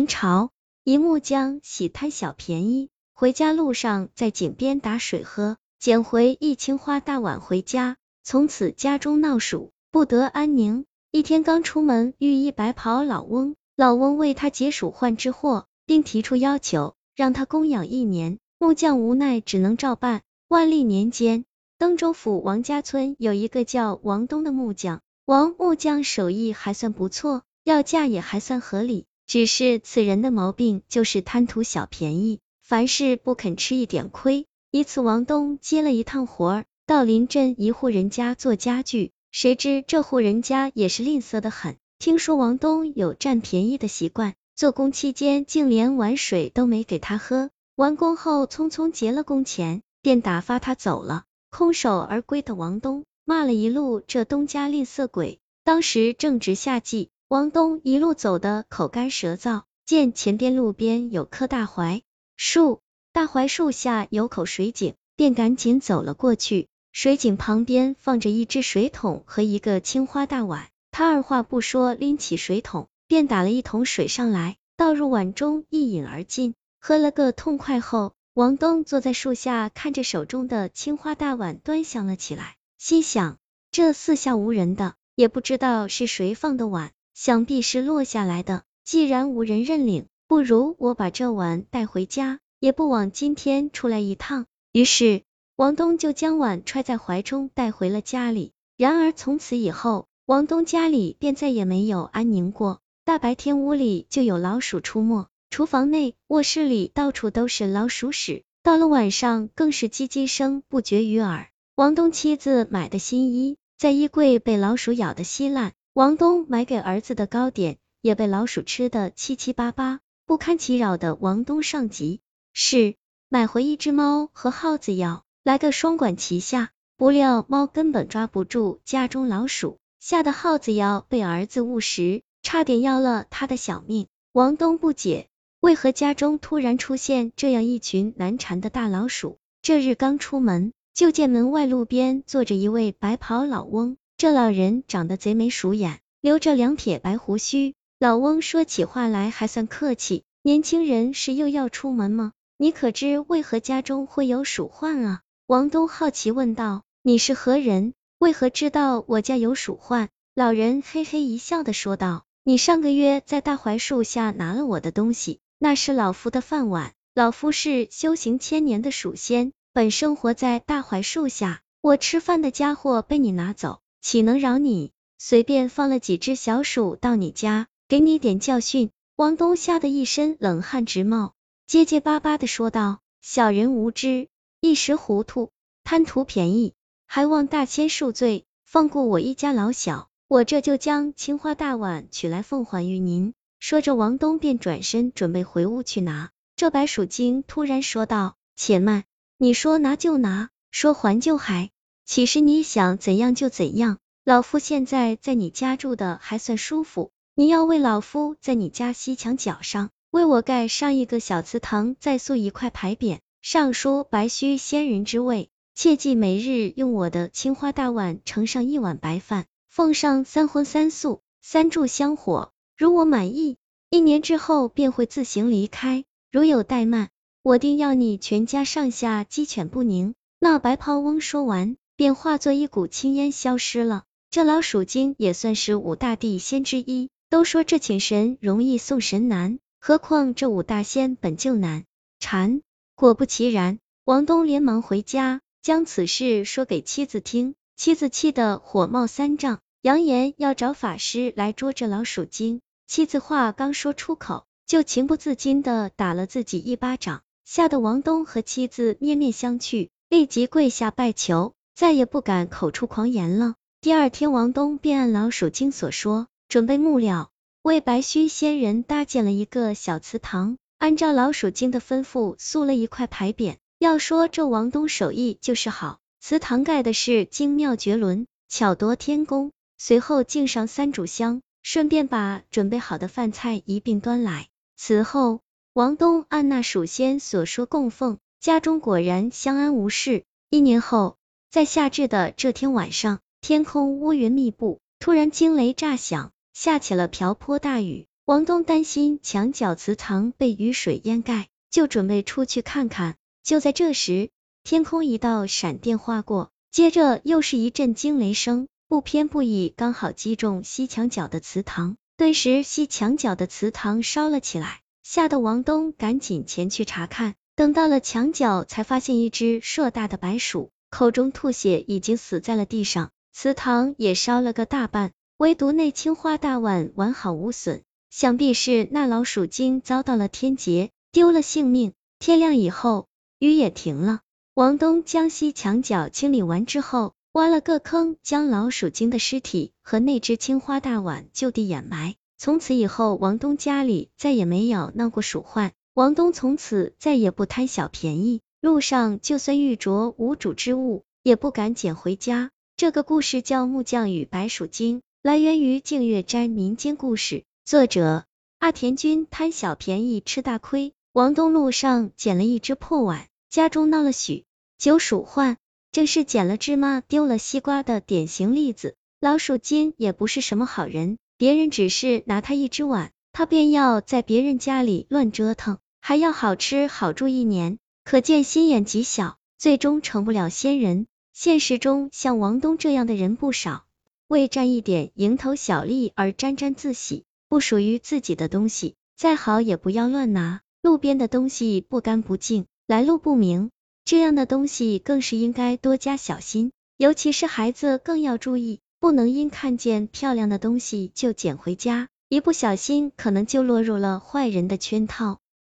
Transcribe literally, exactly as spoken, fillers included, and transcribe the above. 明朝，一木匠喜贪小便宜，回家路上在井边打水喝，捡回一青花大碗回家，从此家中闹鼠，不得安宁。一天刚出门，遇一白袍老翁，老翁为他解鼠患之祸，并提出要求，让他供养一年。木匠无奈，只能照办。万历年间，登州府王家村有一个叫王东的木匠，王木匠手艺还算不错，要价也还算合理，只是此人的毛病就是贪图小便宜，凡事不肯吃一点亏。一次王东接了一趟活儿，到邻镇一户人家做家具，谁知这户人家也是吝啬的很，听说王东有占便宜的习惯，做工期间竟连碗水都没给他喝，完工后匆匆结了工钱，便打发他走了。空手而归的王东骂了一路这东家吝啬鬼，当时正值夏季，王东一路走得口干舌燥，见前边路边有棵大槐树，大槐树下有口水井，便赶紧走了过去。水井旁边放着一只水桶和一个青花大碗，他二话不说拎起水桶，便打了一桶水上来，倒入碗中一饮而尽，喝了个痛快后，王东坐在树下看着手中的青花大碗端详了起来，心想这四下无人的，也不知道是谁放的碗，想必是落下来的，既然无人认领，不如我把这碗带回家，也不枉今天出来一趟。于是王东就将碗揣在怀中带回了家里。然而从此以后，王东家里便再也没有安宁过，大白天屋里就有老鼠出没，厨房内、卧室里到处都是老鼠屎，到了晚上更是唧唧声不绝于耳。王东妻子买的新衣在衣柜被老鼠咬得稀烂，王东买给儿子的糕点也被老鼠吃得七七八八，不堪其扰的王东上级是买回一只猫和耗子药，来个双管齐下，不料猫根本抓不住家中老鼠，吓得耗子药被儿子误食，差点要了他的小命。王东不解，为何家中突然出现这样一群难缠的大老鼠。这日刚出门，就见门外路边坐着一位白袍老翁，这老人长得贼眉鼠眼，留着两撇白胡须，老翁说起话来还算客气，年轻人是又要出门吗？你可知为何家中会有鼠患啊？王东好奇问道，你是何人？为何知道我家有鼠患？老人嘿嘿一笑的说道，你上个月在大槐树下拿了我的东西，那是老夫的饭碗，老夫是修行千年的鼠仙，本生活在大槐树下，我吃饭的家伙被你拿走，岂能饶你？随便放了几只小鼠到你家，给你点教训。王东吓得一身冷汗直冒，结结巴巴的说道，小人无知，一时糊涂，贪图便宜，还望大千恕罪，放过我一家老小，我这就将青花大碗取来奉还于您。说着王东便转身准备回屋去拿，这白鼠精突然说道，且慢，你说拿就拿，说还就还，岂是你想怎样就怎样？老夫现在在你家住的还算舒服，你要为老夫在你家西墙角上，为我盖上一个小祠堂，再塑一块牌匾，上书白须仙人之位，切记每日用我的青花大碗盛上一碗白饭，奉上三荤三素三炷香火，如我满意，一年之后便会自行离开，如有怠慢，我定要你全家上下鸡犬不宁。那白袍翁说完便化作一股青烟消失了。这老鼠精也算是五大地仙之一，都说这请神容易送神难，何况这五大仙本就难缠。果不其然，王东连忙回家，将此事说给妻子听，妻子气得火冒三丈，扬言要找法师来捉这老鼠精。妻子话刚说出口，就情不自禁的打了自己一巴掌，吓得王东和妻子面面相觑，立即跪下拜求，再也不敢口出狂言了。第二天，王东便按老鼠精所说，准备木料，为白须仙人搭建了一个小祠堂，按照老鼠精的吩咐塑了一块牌匾。要说这王东手艺就是好，祠堂盖的是精妙绝伦，巧夺天工。随后敬上三炷香，顺便把准备好的饭菜一并端来。此后王东按那鼠仙所说供奉，家中果然相安无事。一年后，在夏至的这天晚上，天空乌云密布，突然惊雷炸响，下起了瓢泼大雨。王东担心墙角祠堂被雨水淹盖，就准备出去看看。就在这时，天空一道闪电划过，接着又是一阵惊雷声，不偏不倚，刚好击中西墙角的祠堂。顿时，西墙角的祠堂烧了起来，吓得王东赶紧前去查看。等到了墙角，才发现一只硕大的白鼠，口中吐血，已经死在了地上。祠堂也烧了个大半，唯独那青花大碗完好无损，想必是那老鼠精遭到了天劫，丢了性命。天亮以后，雨也停了。王东将西墙角清理完之后，挖了个坑，将老鼠精的尸体和那只青花大碗就地掩埋。从此以后，王东家里再也没有闹过鼠患。王东从此再也不贪小便宜，路上就算遇着无主之物，也不敢捡回家。这个故事叫《木匠与白鼠精》，来源于净月斋民间故事，作者阿田君。贪小便宜吃大亏，王东路上捡了一只破碗，家中闹了许久鼠患，正是捡了芝麻丢了西瓜的典型例子。老鼠精也不是什么好人，别人只是拿他一只碗，他便要在别人家里乱折腾，还要好吃好住一年，可见心眼极小，最终成不了仙人。现实中像王东这样的人不少，为占一点蝇头小利而沾沾自喜，不属于自己的东西再好也不要乱拿，路边的东西不干不净，来路不明，这样的东西更是应该多加小心，尤其是孩子更要注意，不能因看见漂亮的东西就捡回家，一不小心可能就落入了坏人的圈套。